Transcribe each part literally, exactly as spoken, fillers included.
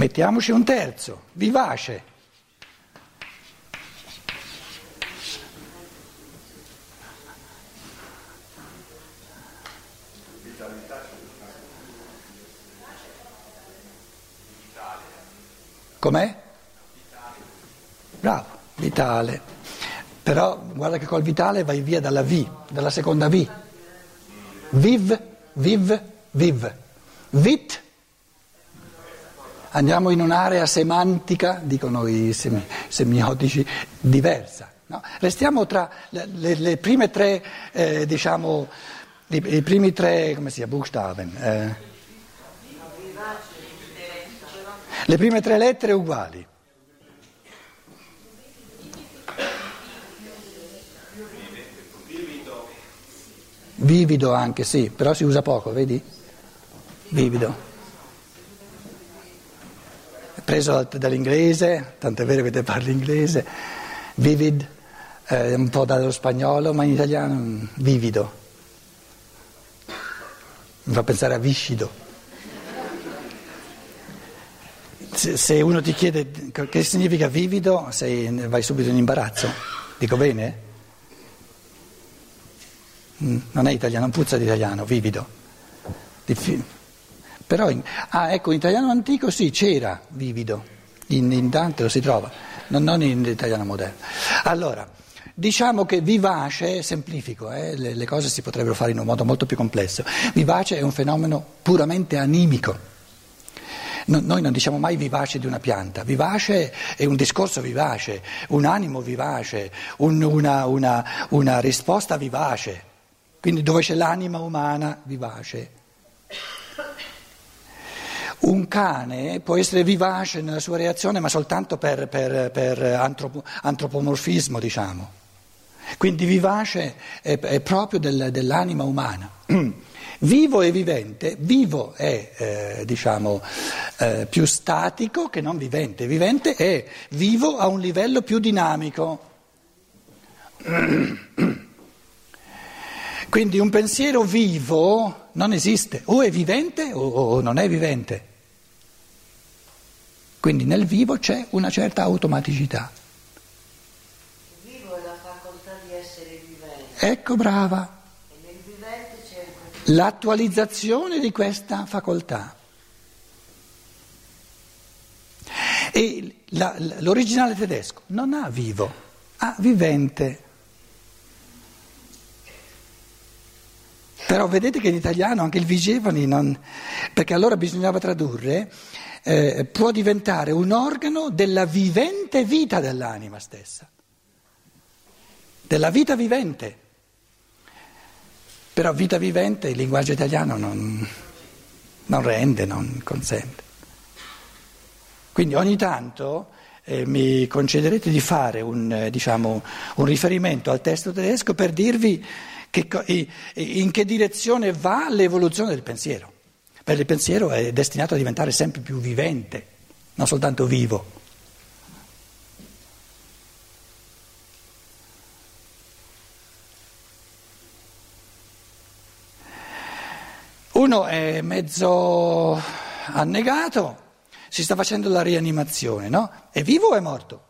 Mettiamoci un terzo, vivace. Com'è? Bravo, vitale. Però guarda che col vitale vai via dalla V, dalla seconda V. Viv, viv, viv. Vit. Andiamo in un'area semantica, dicono i semi, semiotici, diversa. No? Restiamo tra le, le, le prime tre, eh, diciamo, i, i primi tre, come si chiama, Buchstaben. Eh. Le prime tre lettere uguali. Vivido anche, sì, però si usa poco, vedi? Vivido. Preso dall'inglese, tant'è vero che te parli inglese, vivid, eh, un po' dallo spagnolo, ma in italiano vivido. Mi fa pensare a viscido. Se uno ti chiede che significa vivido, sei, vai subito in imbarazzo. Dico bene? Non è italiano, non puzza di italiano, vivido. Diffi- però in, ah, ecco, in italiano antico sì, c'era vivido, in, in Dante lo si trova, non, non in italiano moderno. Allora, diciamo che vivace, semplifico, eh, le, le cose si potrebbero fare in un modo molto più complesso. Vivace è un fenomeno puramente animico. No, noi non diciamo mai vivace di una pianta, vivace è un discorso vivace, un animo vivace, un, una, una, una risposta vivace, quindi dove c'è l'anima umana vivace. Un cane può essere vivace nella sua reazione ma soltanto per, per, per antropo, antropomorfismo, diciamo, quindi vivace è, è proprio del, dell'anima umana. Vivo e vivente, vivo è eh, diciamo eh, più statico che non vivente, vivente è vivo a un livello più dinamico. Quindi un pensiero vivo non esiste, o è vivente o, o non è vivente. Quindi nel vivo c'è una certa automaticità. Il vivo è la facoltà di essere vivente. Ecco, brava. L'attualizzazione di questa facoltà. E la, l'originale tedesco non ha vivo, ha vivente. Però vedete che in italiano anche il Vigevani non, perché allora bisognava tradurre, eh, può diventare un organo della vivente vita dell'anima stessa, della vita vivente. Però vita vivente il linguaggio italiano non, non rende, non consente. Quindi ogni tanto eh, mi concederete di fare un, eh, diciamo, un riferimento al testo tedesco per dirvi che, in che direzione va l'evoluzione del pensiero. Perché il pensiero è destinato a diventare sempre più vivente, non soltanto vivo. Uno è mezzo annegato, si sta facendo la rianimazione, no? È vivo o è morto?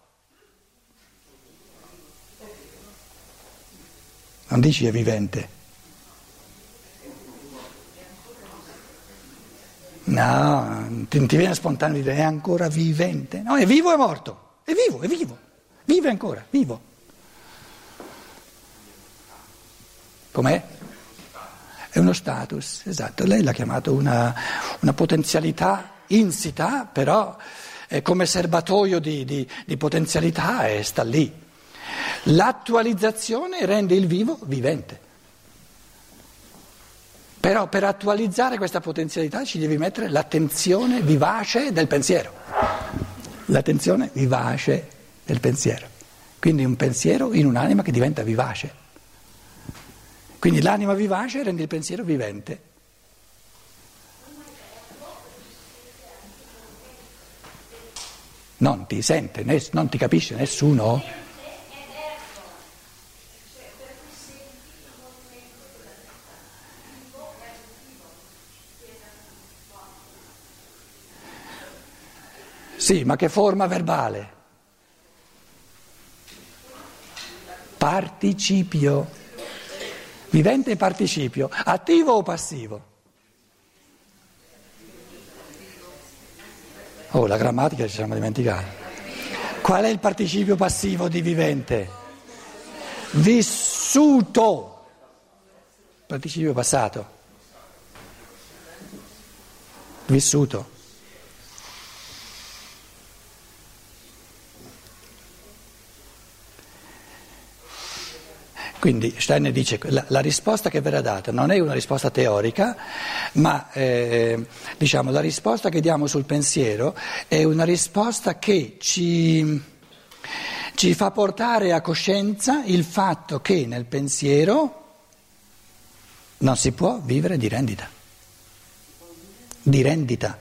Non dici è vivente? No, ti, ti viene spontaneo di dire è ancora vivente? No, è vivo o è morto? È vivo, è vivo, vive ancora, vivo. Com'è? È uno status, esatto, lei l'ha chiamato una, una potenzialità insita, però eh, come serbatoio di, di, di potenzialità eh, sta lì. L'attualizzazione rende il vivo vivente. Però per attualizzare questa potenzialità ci devi mettere l'attenzione vivace del pensiero. L'attenzione vivace del pensiero. Quindi un pensiero in un'anima che diventa vivace. Quindi l'anima vivace rende il pensiero vivente. Non ti sente, non ti capisce nessuno. Sì, ma che forma verbale? Participio. Vivente participio, attivo o passivo? Oh, la grammatica ci siamo dimenticati. Qual è il participio passivo di vivente? Vissuto. Participio passato. Vissuto. Quindi Steiner dice che la, la risposta che verrà data non è una risposta teorica, ma eh, diciamo, la risposta che diamo sul pensiero è una risposta che ci, ci fa portare a coscienza il fatto che nel pensiero non si può vivere di rendita. Di rendita.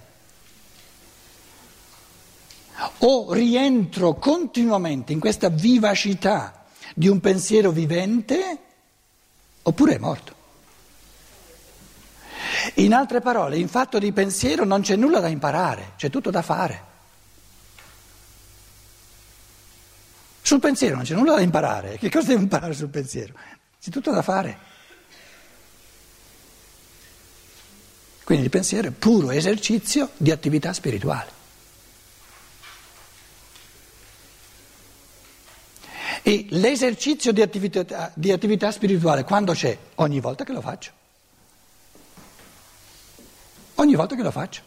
O rientro continuamente in questa vivacità di un pensiero vivente oppure è morto. In altre parole, in fatto di pensiero non c'è nulla da imparare, c'è tutto da fare. Sul pensiero non c'è nulla da imparare, che cosa devo imparare sul pensiero? C'è tutto da fare. Quindi il pensiero è puro esercizio di attività spirituale. E l'esercizio di attività, di attività spirituale quando c'è? Ogni volta che lo faccio. Ogni volta che lo faccio.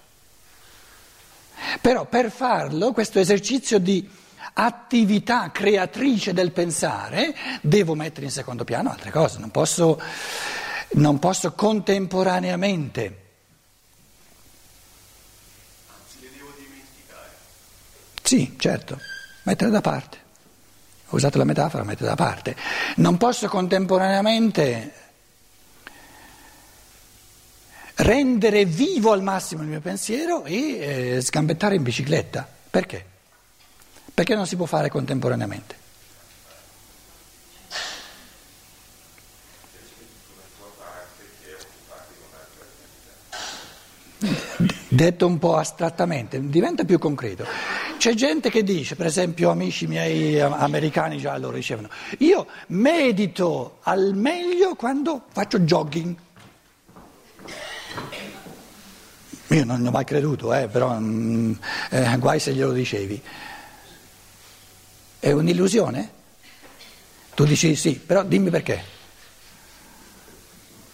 Però per farlo, questo esercizio di attività creatrice del pensare, devo mettere in secondo piano altre cose. Non posso, non posso contemporaneamente. Anzi, le devo dimenticare. Sì, certo, mettere da parte. Ho usato la metafora, mette da parte. Non posso contemporaneamente rendere vivo al massimo il mio pensiero e eh, sgambettare in bicicletta. Perché? Perché non si può fare contemporaneamente. Detto un po' astrattamente, diventa più concreto. C'è gente che dice, per esempio amici miei americani già lo ricevono, io medito al meglio quando faccio jogging. Io non ne ho mai creduto, eh, però mm, eh, guai se glielo dicevi. È un'illusione? Tu dici sì, però dimmi perché.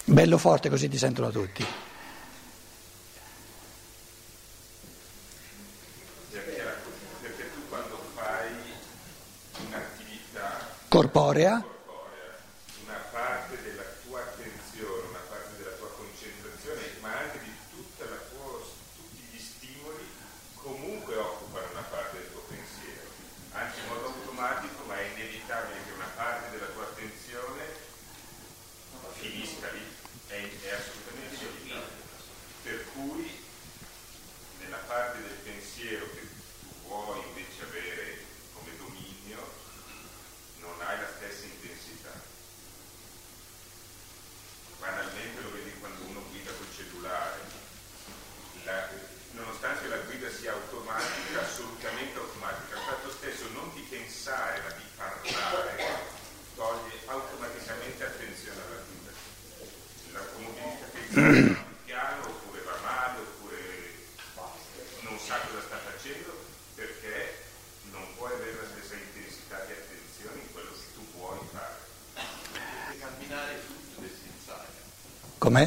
Bello forte così ti sentono tutti. Corporea, una parte della tua attenzione, una parte della tua concentrazione, ma anche di tutta la tua, tutti gli stimoli comunque occupano una parte del tuo pensiero, anche in modo automatico, ma è inevitabile che una parte della tua attenzione finisca lì, è, è assolutamente inevitabile, per cui nella parte del pensiero che tu vuoi invece avere come dominio non hai la stessa intensità. Banalmente lo vedi quando uno guida col cellulare, la, nonostante la guida sia automatica, assolutamente automatica, il fatto stesso non di pensare ma di parlare toglie automaticamente attenzione alla guida. L'automobilista che va piano oppure va male oppure non sa cosa sta facendo perché non puoi avere la stessa intensità di attenzione in quello che tu vuoi fare. Perché camminare è frutto del pensare. Com'è?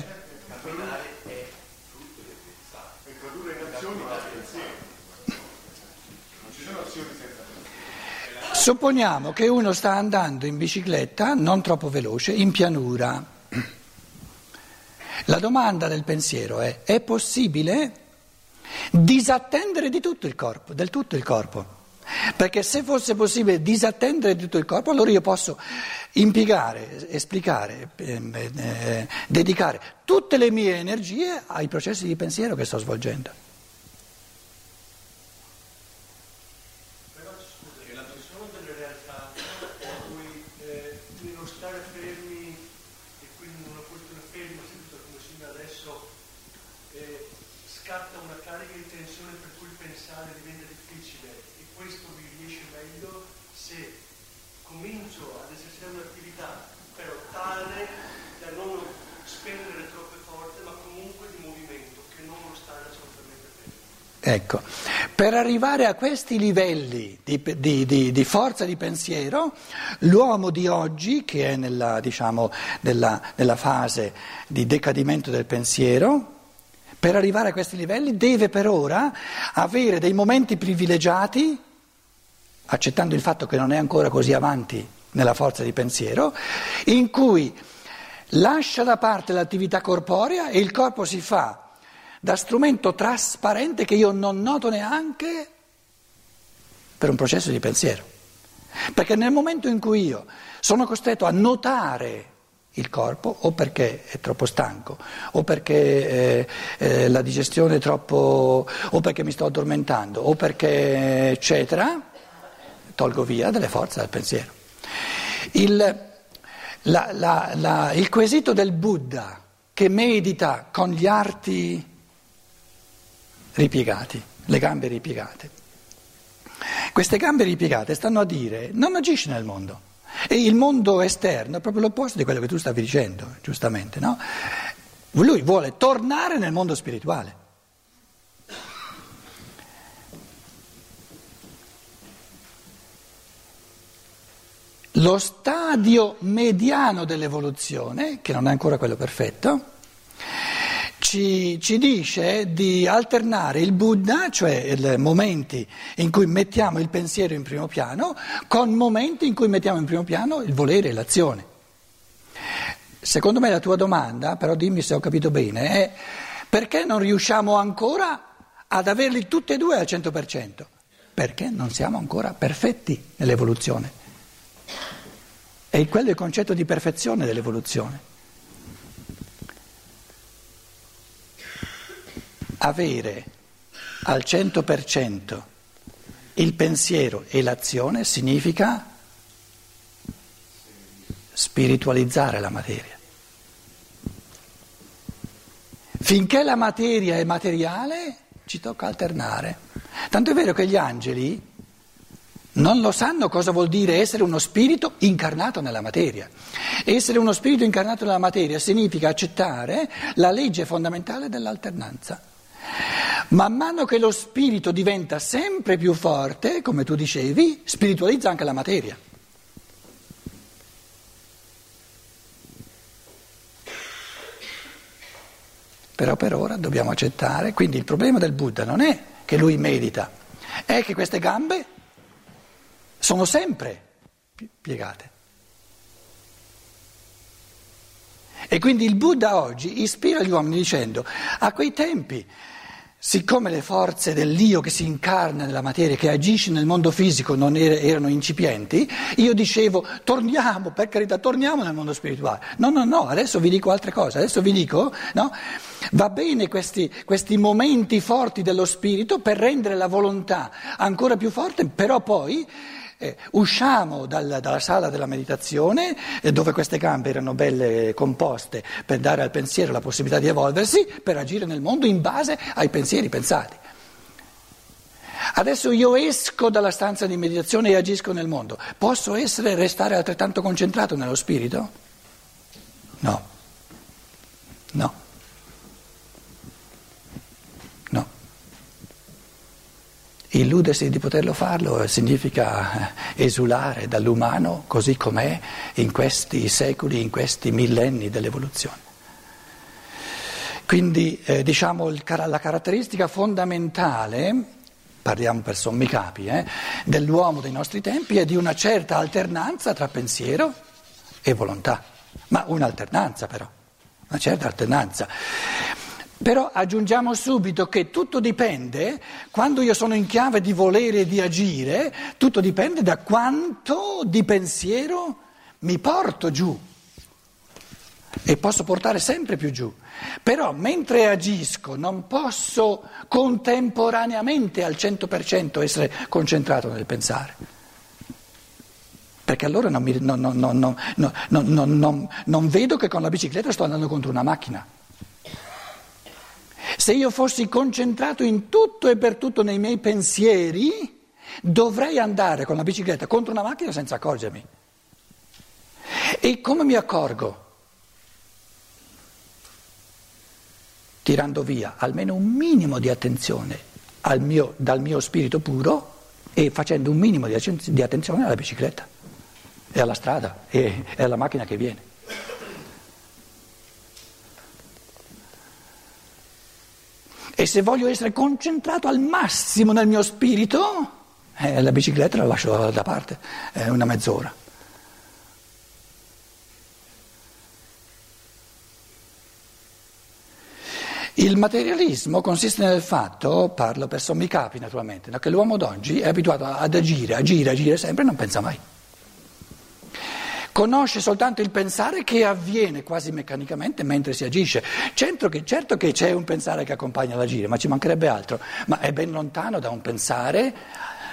Camminare è frutto del pensare. Per produrre azioni da pensiero. Non ci sono azioni senza pensiero. Supponiamo che uno sta andando in bicicletta, non troppo veloce, in pianura. La domanda del pensiero è: è possibile disattendere di tutto il corpo, del tutto il corpo? Perché se fosse possibile disattendere tutto il corpo, allora io posso impiegare, esplicare, eh, eh, dedicare tutte le mie energie ai processi di pensiero che sto svolgendo. Però scusa, ma ci sono delle realtà in cui eh, non stare fermi e quindi una posizione ferma, come si adesso, eh, scatta una carica di tensione per cui pensare diventa difficile, e questo mi riesce meglio se comincio ad esercitare un'attività però tale da non spendere troppo forte, ma comunque di movimento, che non lo stare assolutamente bene. Ecco, per arrivare a questi livelli di, di, di, di forza di pensiero, l'uomo di oggi, che è nella, diciamo, nella, nella fase di decadimento del pensiero, per arrivare a questi livelli deve per ora avere dei momenti privilegiati, accettando il fatto che non è ancora così avanti nella forza di pensiero, in cui lascia da parte l'attività corporea e il corpo si fa da strumento trasparente che io non noto neanche per un processo di pensiero. Perché nel momento in cui io sono costretto a notare il corpo, o perché è troppo stanco, o perché eh, eh, la digestione è troppo, o perché mi sto addormentando, o perché eccetera, tolgo via delle forze dal pensiero. Il, la, la, la, il quesito del Buddha che medita con gli arti ripiegati, le gambe ripiegate, queste gambe ripiegate stanno a dire: non agisci nel mondo. E il mondo esterno è proprio l'opposto di quello che tu stavi dicendo, giustamente, no? Lui vuole tornare nel mondo spirituale. Lo stadio mediano dell'evoluzione, che non è ancora quello perfetto, ci, ci dice di alternare il Buddha, cioè il, momenti in cui mettiamo il pensiero in primo piano, con momenti in cui mettiamo in primo piano il volere e l'azione. Secondo me la tua domanda, però dimmi se ho capito bene, è: perché non riusciamo ancora ad averli tutti e due al cento per cento? Perché non siamo ancora perfetti nell'evoluzione. E quello è il concetto di perfezione dell'evoluzione. Avere al cento per cento il pensiero e l'azione significa spiritualizzare la materia. Finché la materia è materiale, ci tocca alternare. Tanto è vero che gli angeli non lo sanno cosa vuol dire essere uno spirito incarnato nella materia. Essere uno spirito incarnato nella materia significa accettare la legge fondamentale dell'alternanza. Man mano che lo spirito diventa sempre più forte, come tu dicevi, spiritualizza anche la materia. Però per ora dobbiamo accettare, quindi il problema del Buddha non è che lui medita, è che queste gambe sono sempre piegate. E quindi il Buddha oggi ispira gli uomini dicendo: a quei tempi, siccome le forze dell'io che si incarna nella materia, che agisce nel mondo fisico, non er- erano incipienti, io dicevo: torniamo, per carità, torniamo nel mondo spirituale. No, no, no, adesso vi dico altre cose, adesso vi dico, no? Va bene questi, questi momenti forti dello spirito per rendere la volontà ancora più forte, però poi eh, usciamo dal, dalla sala della meditazione, eh, dove queste gambe erano belle composte per dare al pensiero la possibilità di evolversi, per agire nel mondo in base ai pensieri pensati. Adesso io esco dalla stanza di meditazione e agisco nel mondo. Posso essere e restare altrettanto concentrato nello spirito? No. No. Illudersi di poterlo farlo significa esulare dall'umano così com'è in questi secoli, in questi millenni dell'evoluzione. Quindi eh, diciamo il, la caratteristica fondamentale, parliamo per sommi capi, eh, dell'uomo dei nostri tempi è di una certa alternanza tra pensiero e volontà, ma un'alternanza però, una certa alternanza. Però aggiungiamo subito che tutto dipende, quando io sono in chiave di volere e di agire, tutto dipende da quanto di pensiero mi porto giù, e posso portare sempre più giù. Però mentre agisco non posso contemporaneamente al cento per cento essere concentrato nel pensare, perché allora non, mi, non, non, non, non, non, non, non, non vedo che con la bicicletta sto andando contro una macchina. Se io fossi concentrato in tutto e per tutto nei miei pensieri, dovrei andare con la bicicletta contro una macchina senza accorgermi. E come mi accorgo? Tirando via almeno un minimo di attenzione al mio, dal mio spirito puro e facendo un minimo di, di attenzione alla bicicletta e alla strada e, e alla macchina che viene. E se voglio essere concentrato al massimo nel mio spirito, eh, la bicicletta la lascio da parte, eh, una mezz'ora. Il materialismo consiste nel fatto, parlo per sommi capi naturalmente, no, che l'uomo d'oggi è abituato ad agire, agire, agire sempre e non pensa mai. Conosce soltanto il pensare che avviene quasi meccanicamente mentre si agisce. Certo che, certo che c'è un pensare che accompagna l'agire, ma ci mancherebbe altro, ma è ben lontano da un pensare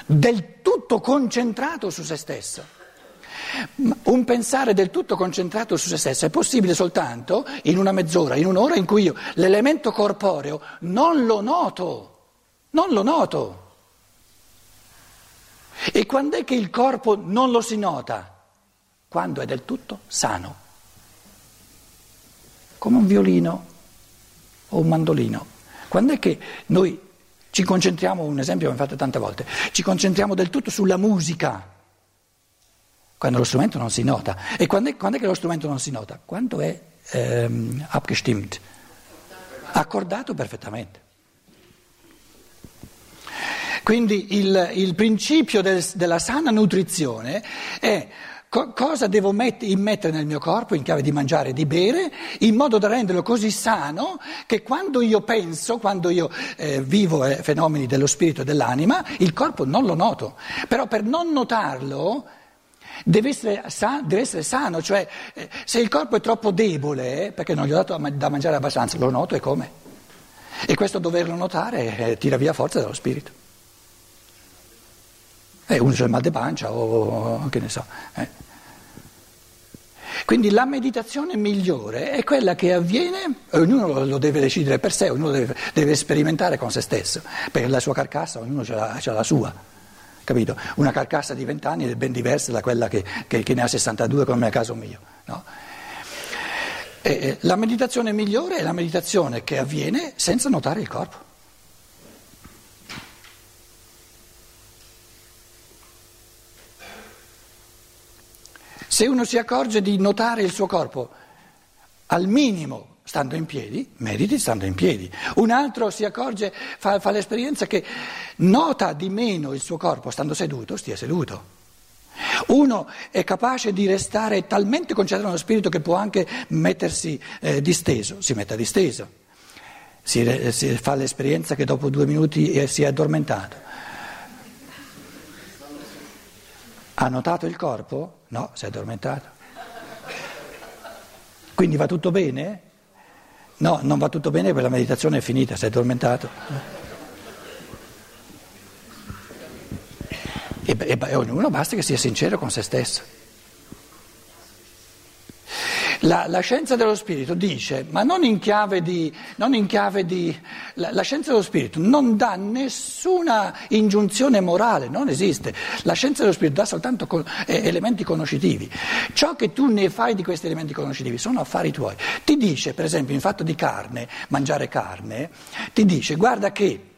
del tutto concentrato su se stesso. Un pensare del tutto concentrato su se stesso è possibile soltanto in una mezz'ora, in un'ora in cui io l'elemento corporeo non lo noto, non lo noto. E quando è che il corpo non lo si nota? Quando è del tutto sano, come un violino o un mandolino. Quando è che noi ci concentriamo, un esempio che mi fate tante volte, ci concentriamo del tutto sulla musica, quando lo strumento non si nota. E quando è, quando è che lo strumento non si nota? Quando è ehm, abgestimmt, accordato perfettamente. Quindi il, il principio del, della sana nutrizione è: Co- cosa devo met- immettere nel mio corpo in chiave di mangiare e di bere, in modo da renderlo così sano che quando io penso, quando io eh, vivo eh, fenomeni dello spirito e dell'anima, il corpo non lo noto. Però per non notarlo deve essere, sa- deve essere sano, cioè eh, se il corpo è troppo debole, eh, perché non gli ho dato da mangiare abbastanza, lo noto e come. E questo doverlo notare eh, tira via forza dallo spirito. Eh, uno c'è il mal di pancia o che ne so. Eh. Quindi la meditazione migliore è quella che avviene, ognuno lo deve decidere per sé, ognuno deve, deve sperimentare con se stesso, perché la sua carcassa, ognuno c'ha la, c'ha la sua, capito? Una carcassa di vent'anni è ben diversa da quella che, che, che ne ha sessantadue come nel caso mio, no? E, eh, la meditazione migliore è la meditazione che avviene senza notare il corpo. Se uno si accorge di notare il suo corpo, al minimo stando in piedi, mediti stando in piedi. Un altro si accorge, fa, fa l'esperienza che nota di meno il suo corpo stando seduto, stia seduto. Uno è capace di restare talmente concentrato nello spirito che può anche mettersi eh, disteso, si metta disteso. Si, eh, si fa l'esperienza che dopo due minuti eh, si è addormentato. Ha notato il corpo? No, si è addormentato. Quindi va tutto bene? No, non va tutto bene perché la meditazione è finita, si è addormentato. E, e, e ognuno basta che sia sincero con se stesso. La, la scienza dello spirito dice, ma non in chiave di... Non in chiave di la, la scienza dello spirito non dà nessuna ingiunzione morale, non esiste. La scienza dello spirito dà soltanto con, eh, elementi conoscitivi. Ciò che tu ne fai di questi elementi conoscitivi sono affari tuoi. Ti dice, per esempio, in fatto di carne, mangiare carne, ti dice, guarda che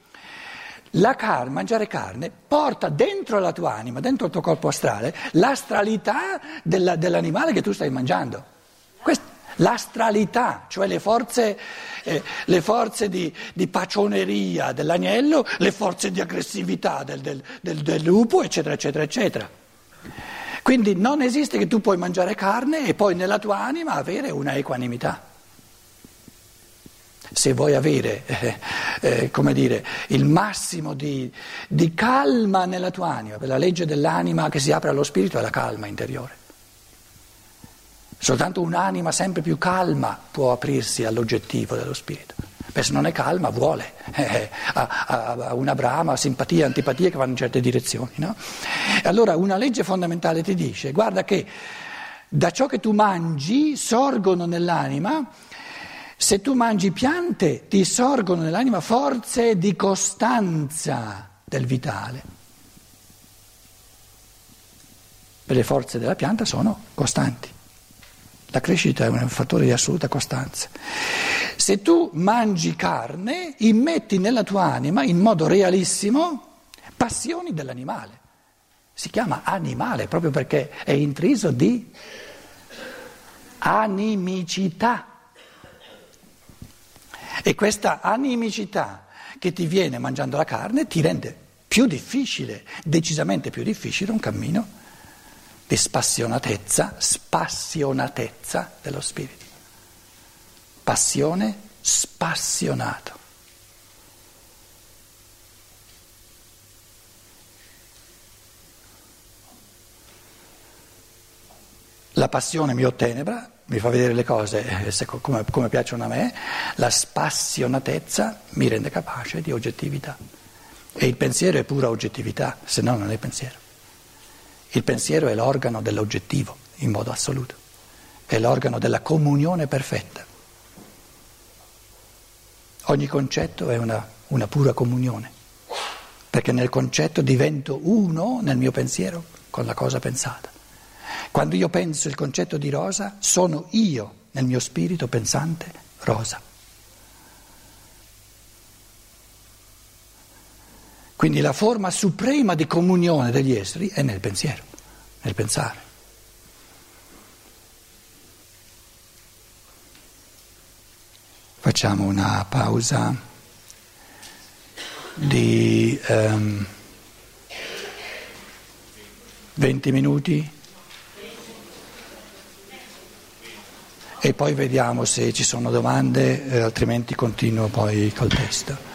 la carne, mangiare carne, porta dentro la tua anima, dentro il tuo corpo astrale, l'astralità della, dell'animale che tu stai mangiando. Questa, l'astralità, cioè le forze, eh, le forze di, di pacioneria dell'agnello, le forze di aggressività del, del, del, del lupo, eccetera, eccetera, eccetera. Quindi non esiste che tu puoi mangiare carne e poi nella tua anima avere una equanimità. Se vuoi avere, eh, eh, come dire, il massimo di, di calma nella tua anima, per la legge dell'anima che si apre allo spirito è la calma interiore. Soltanto un'anima sempre più calma può aprirsi all'oggettivo dello spirito, perché se non è calma vuole, eh, ha, ha una brama, simpatia, antipatia che vanno in certe direzioni, no? Allora una legge fondamentale ti dice, guarda che da ciò che tu mangi sorgono nell'anima Se tu mangi piante, ti sorgono nell'anima forze di costanza del vitale. Le forze della pianta sono costanti. La crescita è un fattore di assoluta costanza. Se tu mangi carne, immetti nella tua anima, in modo realissimo, passioni dell'animale. Si chiama animale proprio perché è intriso di animicità. E questa animicità che ti viene mangiando la carne ti rende più difficile, decisamente più difficile, un cammino di spassionatezza, spassionatezza dello spirito. Passione spassionato. La passione mi ottenebra, mi fa vedere le cose come, come piacciono a me, la spassionatezza mi rende capace di oggettività. E il pensiero è pura oggettività, se no non è pensiero. Il pensiero è l'organo dell'oggettivo, in modo assoluto. È l'organo della comunione perfetta. Ogni concetto è una, una pura comunione, perché nel concetto divento uno nel mio pensiero con la cosa pensata. Quando io penso il concetto di rosa, sono io nel mio spirito pensante rosa. Quindi la forma suprema di comunione degli esseri è nel pensiero, nel pensare. Facciamo una pausa di um, venti minuti. E poi vediamo se ci sono domande, eh, altrimenti continuo poi col testo.